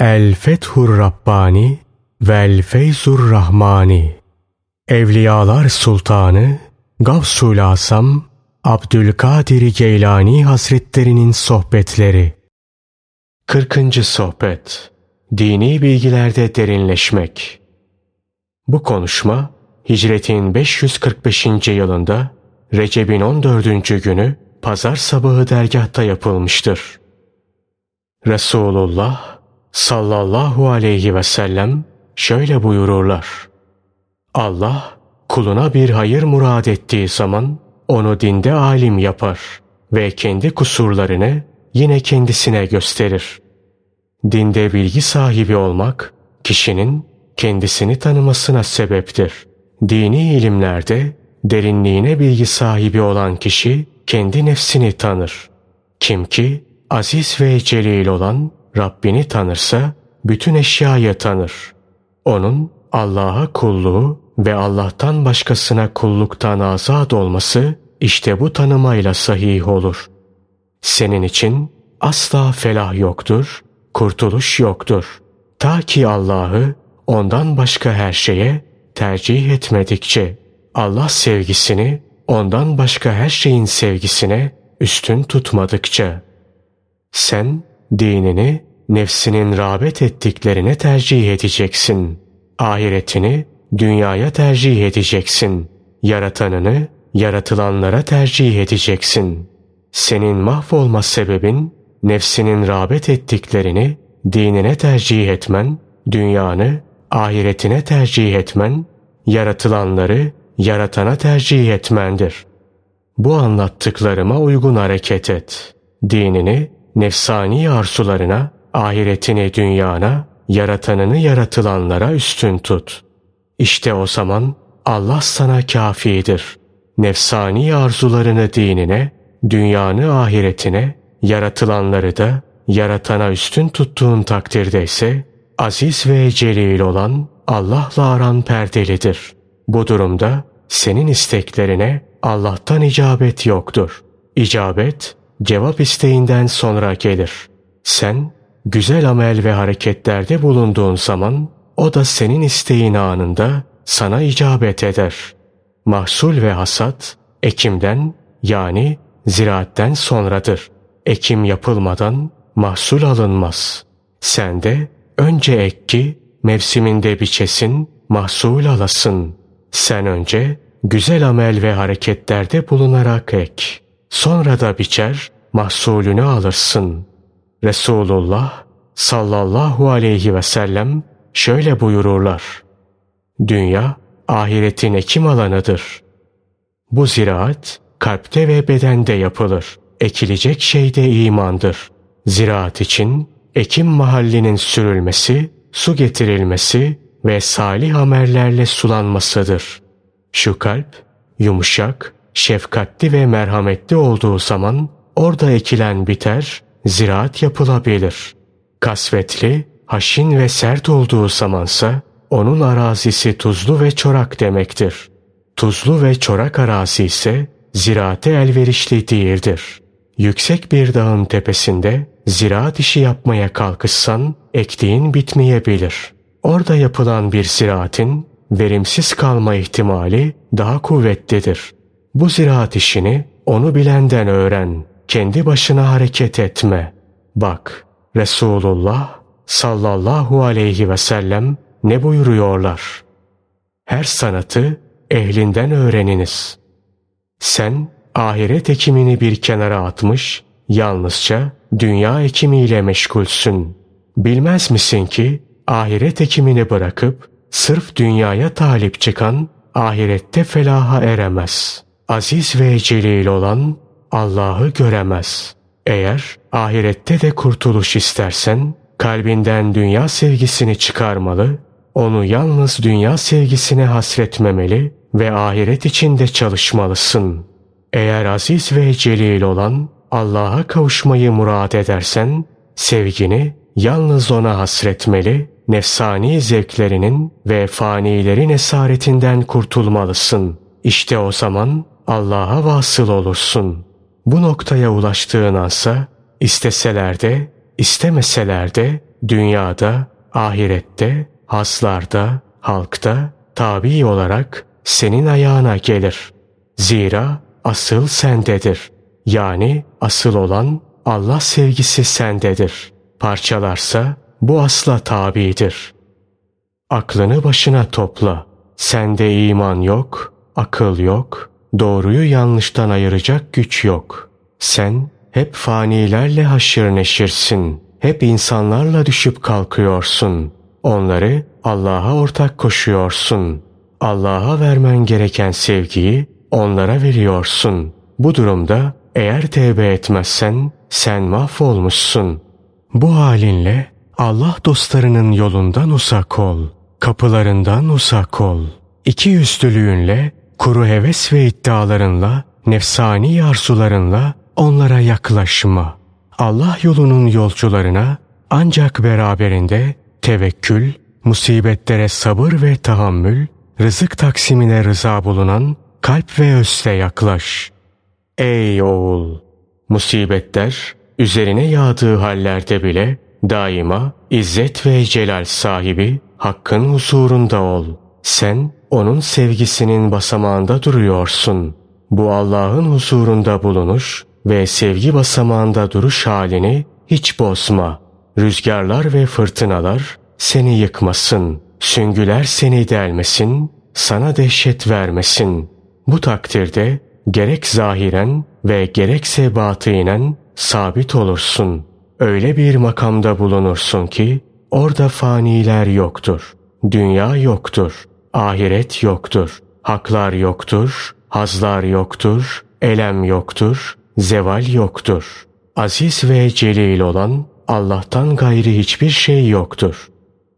El Fethur Rabbani vel Feyzur Rahmani. Evliyalar Sultanı Gavsul Asam Abdülkadir Geylani Hazretlerinin sohbetleri. 40. sohbet. Dini bilgilerde derinleşmek. Bu konuşma Hicretin 545. yılında Recep'in 14. günü pazar sabahı dergâhta yapılmıştır. Resulullah sallallahu aleyhi ve sellem şöyle buyururlar: Allah kuluna bir hayır murad ettiği zaman onu dinde alim yapar ve kendi kusurlarını yine kendisine gösterir. Dinde bilgi sahibi olmak kişinin kendisini tanımasına sebeptir. Dini ilimlerde derinliğine bilgi sahibi olan kişi kendi nefsini tanır. Kim ki aziz ve celil olan Rabbini tanırsa bütün eşyayı tanır. Onun Allah'a kulluğu ve Allah'tan başkasına kulluktan azat olması işte bu tanımayla sahih olur. Senin için asla felah yoktur, kurtuluş yoktur. Ta ki Allah'ı ondan başka her şeye tercih etmedikçe, Allah sevgisini ondan başka her şeyin sevgisine üstün tutmadıkça. Sen dinini nefsinin rağbet ettiklerine tercih edeceksin. Ahiretini dünyaya tercih edeceksin. Yaratanını yaratılanlara tercih edeceksin. Senin mahvolma sebebin nefsinin rağbet ettiklerini dinine tercih etmen, dünyanı ahiretine tercih etmen, yaratılanları yaratana tercih etmendir. Bu anlattıklarıma uygun hareket et. Dinini nefsani arzularına, ahiretini dünyana, yaratanını yaratılanlara üstün tut. İşte o zaman Allah sana kâfidir. Nefsani arzularını dinine, dünyanı ahiretine, yaratılanları da yaratana üstün tuttuğun takdirde ise aziz ve celil olan Allah'la aran perdelidir. Bu durumda senin isteklerine Allah'tan icabet yoktur. İcabet cevap isteğinden sonra gelir. Sen güzel amel ve hareketlerde bulunduğun zaman o da senin isteğin anında sana icabet eder. Mahsul ve hasat ekimden yani ziraatten sonradır. Ekim yapılmadan mahsul alınmaz. Sen de önce ek ki mevsiminde biçesin, mahsul alasın. Sen önce güzel amel ve hareketlerde bulunarak ek. Sonra da biçer, mahsulünü alırsın. Resulullah sallallahu aleyhi ve sellem şöyle buyururlar: Dünya ahiretin ekim alanıdır. Bu ziraat kalpte ve bedende yapılır. Ekilecek şey de imandır. Ziraat için ekim mahallinin sürülmesi, su getirilmesi ve salih amellerle sulanmasıdır. Şu kalp yumuşak, şefkatli ve merhametli olduğu zaman orada ekilen biter, ziraat yapılabilir. Kasvetli, haşin ve sert olduğu zamansa onun arazisi tuzlu ve çorak demektir. Tuzlu ve çorak arazi ise ziraate elverişli değildir. Yüksek bir dağın tepesinde ziraat işi yapmaya kalkışsan ektiğin bitmeyebilir. Orada yapılan bir ziraatin verimsiz kalma ihtimali daha kuvvetlidir. Bu ziraat işini onu bilenden öğren. Kendi başına hareket etme. Bak, Resulullah sallallahu aleyhi ve sellem ne buyuruyorlar? Her sanatı ehlinden öğreniniz. Sen ahiret ekimini bir kenara atmış, yalnızca dünya ekimiyle meşgulsün. Bilmez misin ki ahiret ekimini bırakıp sırf dünyaya talip çıkan ahirette felaha eremez. Aziz ve celil olan Allah'ı göremez. Eğer ahirette de kurtuluş istersen kalbinden dünya sevgisini çıkarmalı, onu yalnız dünya sevgisine hasretmemeli ve ahiret için de çalışmalısın. Eğer aziz ve celil olan Allah'a kavuşmayı murad edersen sevgini yalnız ona hasretmeli, nefsani zevklerinin ve fanilerin esaretinden kurtulmalısın. İşte o zaman Allah'a vasıl olursun. Bu noktaya ulaştığın ansa isteseler de istemeseler de dünyada, ahirette, haslarda, halkta tabi olarak senin ayağına gelir. Zira asıl sendedir. Yani asıl olan Allah sevgisi sendedir. Parçalarsa bu asla tabidir. Aklını başına topla. Sende iman yok, akıl yok, doğruyu yanlıştan ayıracak güç yok. Sen hep fanilerle haşır neşirsin. Hep insanlarla düşüp kalkıyorsun. Onları Allah'a ortak koşuyorsun. Allah'a vermen gereken sevgiyi onlara veriyorsun. Bu durumda eğer tevbe etmezsen sen mahvolmuşsun. Bu halinle Allah dostlarının yolundan uzak ol. Kapılarından uzak ol. İkiyüzlülüğünle, kuru heves ve iddialarınla, nefsani arzularınla onlara yaklaşma. Allah yolunun yolcularına ancak beraberinde tevekkül, musibetlere sabır ve tahammül, rızık taksimine rıza bulunan kalp ve özle yaklaş. Ey oğul! Musibetler üzerine yağdığı hallerde bile daima izzet ve celal sahibi Hakk'ın huzurunda ol. Sen onun sevgisinin basamağında duruyorsun. Bu Allah'ın huzurunda bulunuş ve sevgi basamağında duruş halini hiç bozma. Rüzgarlar ve fırtınalar seni yıkmasın. Süngüler seni delmesin, sana dehşet vermesin. Bu takdirde gerek zahiren ve gerekse batinen sabit olursun. Öyle bir makamda bulunursun ki orada faniler yoktur. Dünya yoktur. Ahiret yoktur. Haklar yoktur. Hazlar yoktur. Elem yoktur. Zeval yoktur. Aziz ve celil olan Allah'tan gayri hiçbir şey yoktur.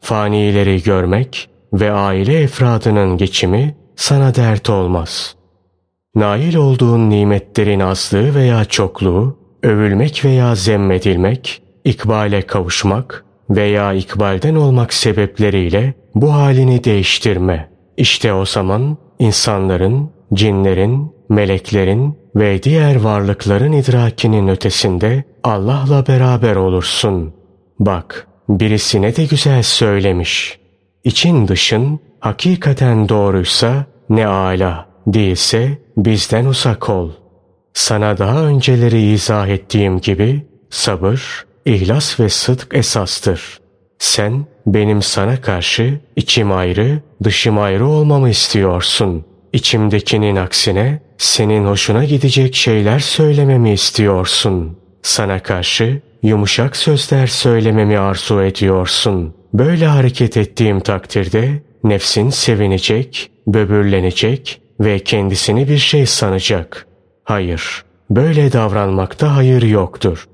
Fanileri görmek ve aile efradının geçimi sana dert olmaz. Nail olduğun nimetlerin azlığı veya çokluğu, övülmek veya zemmedilmek, ikbale kavuşmak veya ikbalden olmak sebepleriyle bu halini değiştirme. İşte o zaman insanların, cinlerin, meleklerin ve diğer varlıkların idrakinin ötesinde Allah'la beraber olursun. Bak, birisine de güzel söylemiş. İçin dışın hakikaten doğruysa ne âlâ, değilse bizden uzak ol. Sana daha önceleri izah ettiğim gibi sabır, ihlas ve sıdk esastır. Sen benim sana karşı içim ayrı, dışım ayrı olmamı istiyorsun. İçimdekinin aksine senin hoşuna gidecek şeyler söylememi istiyorsun. Sana karşı yumuşak sözler söylememi arzu ediyorsun. Böyle hareket ettiğim takdirde nefsin sevinecek, böbürlenecek ve kendisini bir şey sanacak. Hayır, böyle davranmakta hayır yoktur.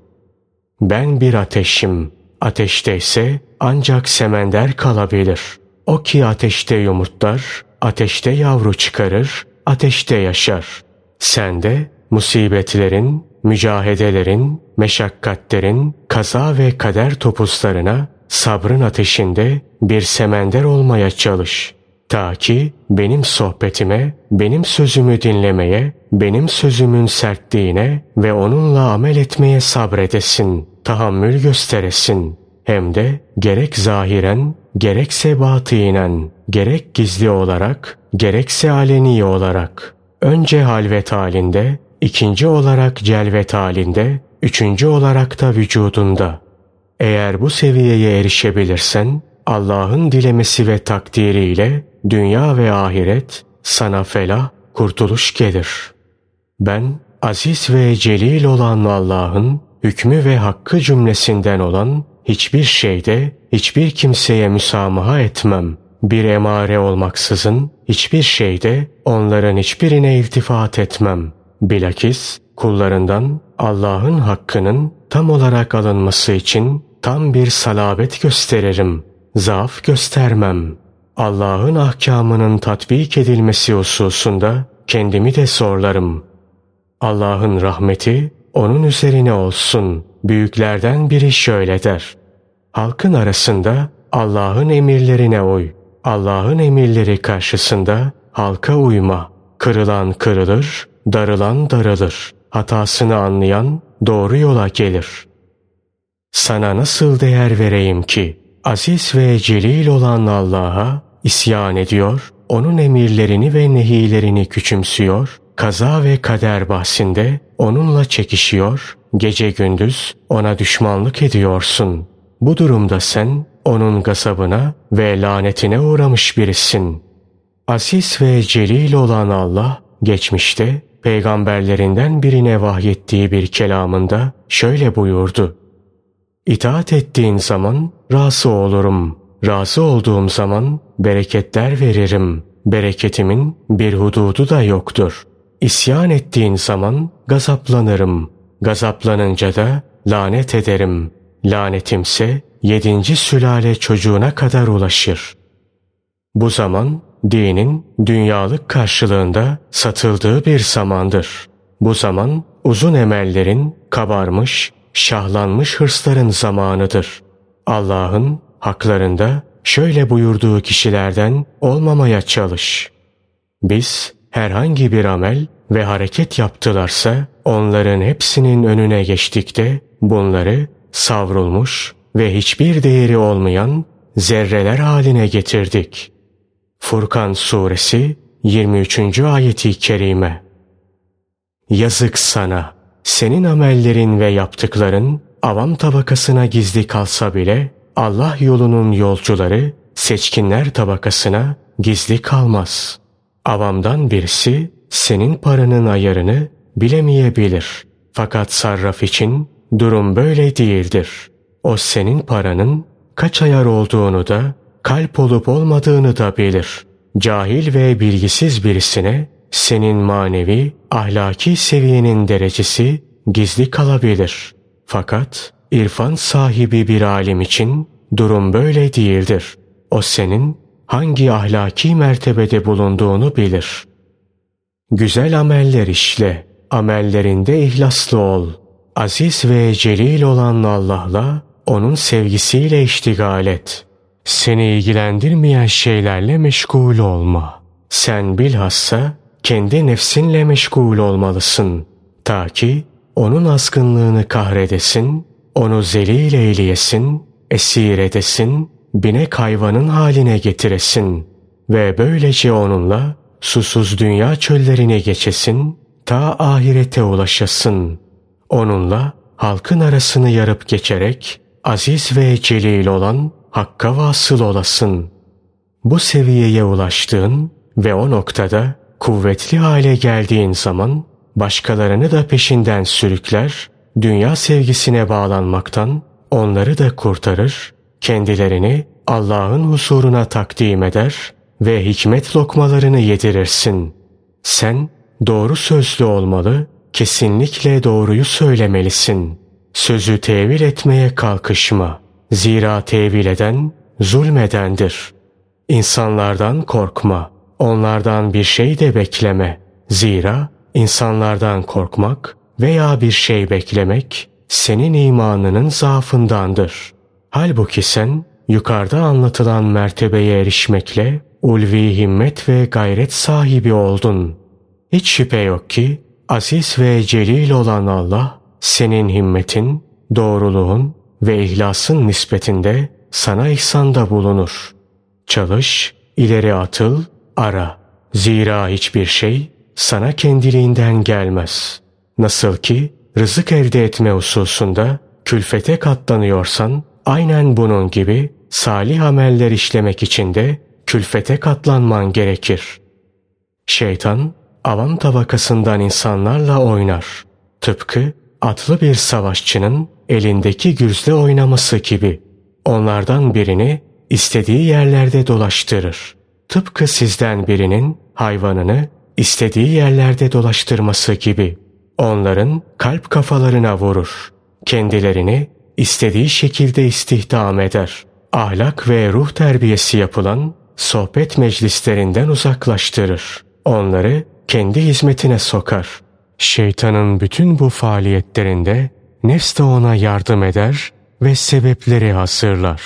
Ben bir ateşim. Ateşteyse ancak semender kalabilir. O ki ateşte yumurtlar, ateşte yavru çıkarır, ateşte yaşar. Sen de musibetlerin, mücahedelerin, meşakkatlerin, kaza ve kader topuzlarına sabrın ateşinde bir semender olmaya çalış. Ta ki benim sohbetime, benim sözümü dinlemeye, benim sözümün sertliğine ve onunla amel etmeye sabredesin, tahammül gösteresin. Hem de gerek zahiren, gerekse batinen, gerek gizli olarak, gerekse aleni olarak. Önce halvet halinde, ikinci olarak celvet halinde, üçüncü olarak da vücudunda. Eğer bu seviyeye erişebilirsen, Allah'ın dilemesi ve takdiriyle dünya ve ahiret sana felah, kurtuluş gelir. Ben aziz ve celil olan Allah'ın hükmü ve hakkı cümlesinden olan hiçbir şeyde hiçbir kimseye müsamaha etmem. Bir emare olmaksızın hiçbir şeyde onların hiçbirine iltifat etmem. Bilakis kullarından Allah'ın hakkının tam olarak alınması için tam bir salabet gösteririm. Zaaf göstermem. Allah'ın ahkamının tatbik edilmesi hususunda kendimi de zorlarım. Allah'ın rahmeti onun üzerine olsun. Büyüklerden biri şöyle der: halkın arasında Allah'ın emirlerine uy. Allah'ın emirleri karşısında halka uyma. Kırılan kırılır, darılan darılır. Hatasını anlayan doğru yola gelir. Sana nasıl değer vereyim ki? Aziz ve celil olan Allah'a isyan ediyor, onun emirlerini ve nehilerini küçümsüyor, kaza ve kader bahsinde onunla çekişiyor, gece gündüz ona düşmanlık ediyorsun. Bu durumda sen onun gazabına ve lanetine uğramış birisin. Aziz ve celil olan Allah geçmişte peygamberlerinden birine vahyettiği bir kelamında şöyle buyurdu: İtaat ettiğin zaman razı olurum. Razı olduğum zaman bereketler veririm. Bereketimin bir hududu da yoktur. İsyan ettiğin zaman gazaplanırım. Gazaplanınca da lanet ederim. Lanetimse 7. sülale çocuğuna kadar ulaşır. Bu zaman dinin dünyalık karşılığında satıldığı bir zamandır. Bu zaman uzun emellerin kabarmış, şahlanmış hırsların zamanıdır. Allah'ın haklarında şöyle buyurduğu kişilerden olmamaya çalış. Biz herhangi bir amel ve hareket yaptılarsa onların hepsinin önüne geçtik de bunları savrulmuş ve hiçbir değeri olmayan zerreler haline getirdik. Furkan Suresi 23. ayeti kerime. Yazık sana! Senin amellerin ve yaptıkların avam tabakasına gizli kalsa bile Allah yolunun yolcuları seçkinler tabakasına gizli kalmaz. Avamdan birisi senin paranın ayarını bilemeyebilir. Fakat sarraf için durum böyle değildir. O senin paranın kaç ayar olduğunu da kalp olup olmadığını da bilir. Cahil ve bilgisiz birisine senin manevi, ahlaki seviyenin derecesi gizli kalabilir. Fakat irfan sahibi bir alim için durum böyle değildir. O senin hangi ahlaki mertebede bulunduğunu bilir. Güzel ameller işle, amellerinde ihlaslı ol. Aziz ve celil olan Allah'la, onun sevgisiyle iştigal et. Seni ilgilendirmeyen şeylerle meşgul olma. Sen bilhassa kendi nefsinle meşgul olmalısın. Ta ki onun azgınlığını kahredesin, onu zelil eyleyesin, esir edesin, binek hayvanın haline getiresin. Ve böylece onunla susuz dünya çöllerine geçesin, ta ahirete ulaşasın. Onunla halkın arasını yarıp geçerek aziz ve celil olan Hakk'a vasıl olasın. Bu seviyeye ulaştığın ve o noktada kuvvetli hale geldiğin zaman başkalarını da peşinden sürükler, dünya sevgisine bağlanmaktan onları da kurtarır, kendilerini Allah'ın huzuruna takdim eder ve hikmet lokmalarını yedirirsin. Sen doğru sözlü olmalı, kesinlikle doğruyu söylemelisin. Sözü tevil etmeye kalkışma. Zira tevil eden zulmedendir. İnsanlardan korkma. Onlardan bir şey de bekleme. Zira insanlardan korkmak veya bir şey beklemek senin imanının zaafındandır. Halbuki sen yukarıda anlatılan mertebeye erişmekle ulvi himmet ve gayret sahibi oldun. Hiç şüphe yok ki aziz ve celil olan Allah senin himmetin, doğruluğun ve ihlasın nispetinde sana ihsanda bulunur. Çalış, ileri atıl, ara. Zira hiçbir şey sana kendiliğinden gelmez. Nasıl ki rızık elde etme hususunda külfete katlanıyorsan, aynen bunun gibi salih ameller işlemek için de külfete katlanman gerekir. Şeytan avam tabakasından insanlarla oynar. Tıpkı atlı bir savaşçının elindeki gürzle oynaması gibi. Onlardan birini istediği yerlerde dolaştırır. Tıpkı sizden birinin hayvanını istediği yerlerde dolaştırması gibi. Onların kalp kafalarına vurur. Kendilerini istediği şekilde istihdam eder. Ahlak ve ruh terbiyesi yapılan sohbet meclislerinden uzaklaştırır. Onları kendi hizmetine sokar. Şeytanın bütün bu faaliyetlerinde nefs de ona yardım eder ve sebepleri hazırlar.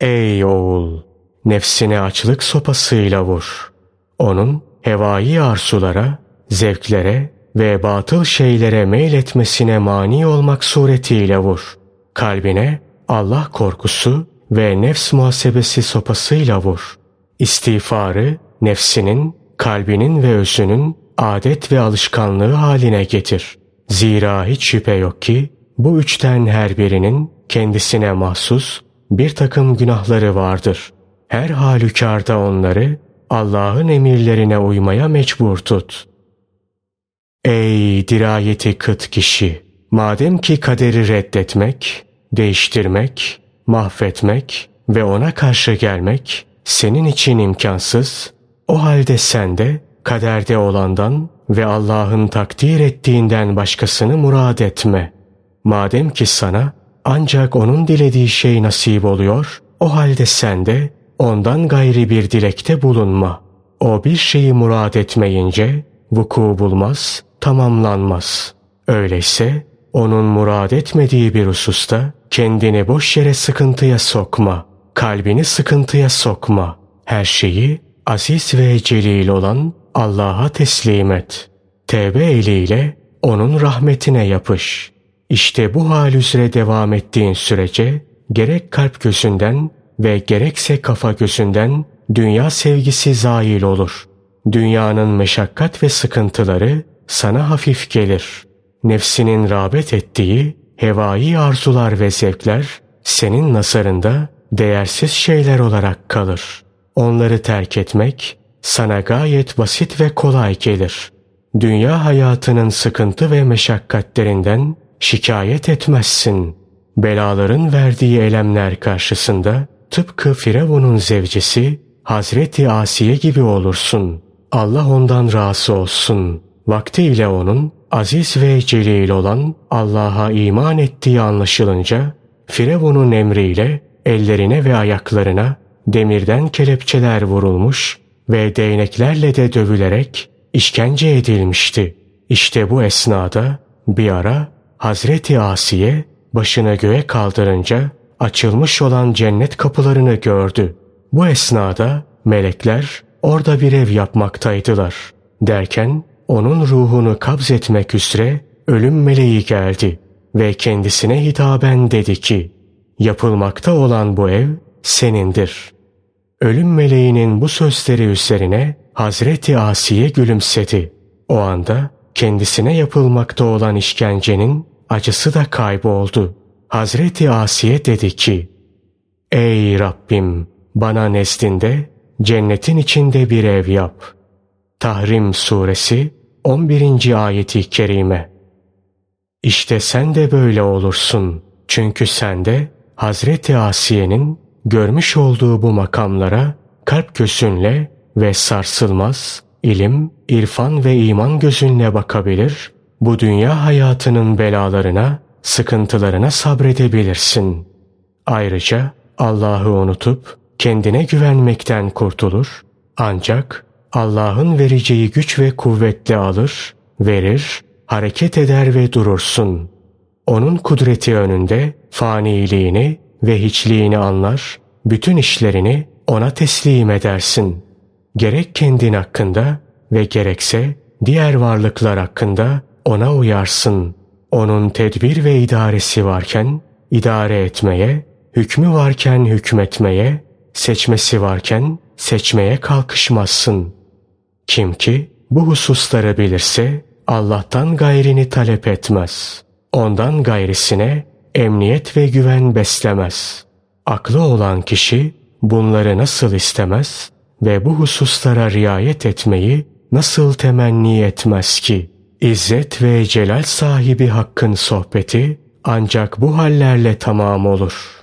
Ey oğul! Nefsine açlık sopasıyla vur. Onun hevai arzulara, zevklere ve batıl şeylere meyletmesine mani olmak suretiyle vur. Kalbine Allah korkusu ve nefs muhasebesi sopasıyla vur. İstiğfarı nefsinin, kalbinin ve özünün adet ve alışkanlığı haline getir. Zira hiç şüphe yok ki bu üçten her birinin kendisine mahsus bir takım günahları vardır. Her halükarda onları Allah'ın emirlerine uymaya mecbur tut. Ey dirayeti kıt kişi! Madem ki kaderi reddetmek, değiştirmek, mahvetmek ve ona karşı gelmek senin için imkansız, o halde sen de kaderde olandan ve Allah'ın takdir ettiğinden başkasını murad etme. Madem ki sana ancak onun dilediği şey nasip oluyor, o halde sen de ondan gayri bir dilekte bulunma. O bir şeyi murad etmeyince vuku bulmaz, tamamlanmaz. Öyleyse onun murad etmediği bir hususta kendini boş yere sıkıntıya sokma. Kalbini sıkıntıya sokma. Her şeyi aziz ve celil olan Allah'a teslim et. Tevbe eliyle onun rahmetine yapış. İşte bu hal üzere devam ettiğin sürece gerek kalp gözünden ve gerekse kafa gözünden dünya sevgisi zail olur. Dünyanın meşakkat ve sıkıntıları sana hafif gelir. Nefsinin rağbet ettiği hevai arzular ve zevkler senin nazarında değersiz şeyler olarak kalır. Onları terk etmek sana gayet basit ve kolay gelir. Dünya hayatının sıkıntı ve meşakkatlerinden şikayet etmezsin. Belaların verdiği elemler karşısında tıpkı Firavun'un zevcesi Hazreti Asiye gibi olursun. Allah ondan razı olsun. Vaktiyle onun aziz ve celil olan Allah'a iman ettiği anlaşılınca Firavun'un emriyle ellerine ve ayaklarına demirden kelepçeler vurulmuş ve değneklerle de dövülerek işkence edilmişti. İşte bu esnada bir ara Hazreti Asiye başını göğe kaldırınca açılmış olan cennet kapılarını gördü. Bu esnada melekler orada bir ev yapmaktaydılar. Derken onun ruhunu kabzetmek üzere ölüm meleği geldi ve kendisine hitaben dedi ki, yapılmakta olan bu ev senindir. Ölüm meleğinin bu sözleri üzerine Hazreti Asiye gülümsedi. O anda kendisine yapılmakta olan işkencenin acısı da kayboldu. Hazreti Asiye dedi ki, ey Rabbim, bana nezdinde cennetin içinde bir ev yap. Tahrim Suresi 11. ayeti kerime. İşte sen de böyle olursun. Çünkü sen de Hazreti Asiye'nin görmüş olduğu bu makamlara kalp gözünle ve sarsılmaz ilim, irfan ve iman gözünle bakabilir, bu dünya hayatının belalarına, sıkıntılarına sabredebilirsin. Ayrıca Allah'ı unutup kendine güvenmekten kurtulur, ancak Allah'ın vereceği güç ve kuvvetle alır, verir, hareket eder ve durursun. Onun kudreti önünde faniliğini ve hiçliğini anlar, bütün işlerini ona teslim edersin. Gerek kendin hakkında ve gerekse diğer varlıklar hakkında ona uyarsın. Onun tedbir ve idaresi varken idare etmeye, hükmü varken hükmetmeye, seçmesi varken seçmeye kalkışmazsın. Kim ki bu hususları bilirse Allah'tan gayrini talep etmez. Ondan gayrisine emniyet ve güven beslemez. Aklı olan kişi bunları nasıl istemez ve bu hususlara riayet etmeyi nasıl temenni etmez ki? İzzet ve celal sahibi Hakk'ın sohbeti ancak bu hallerle tamam olur.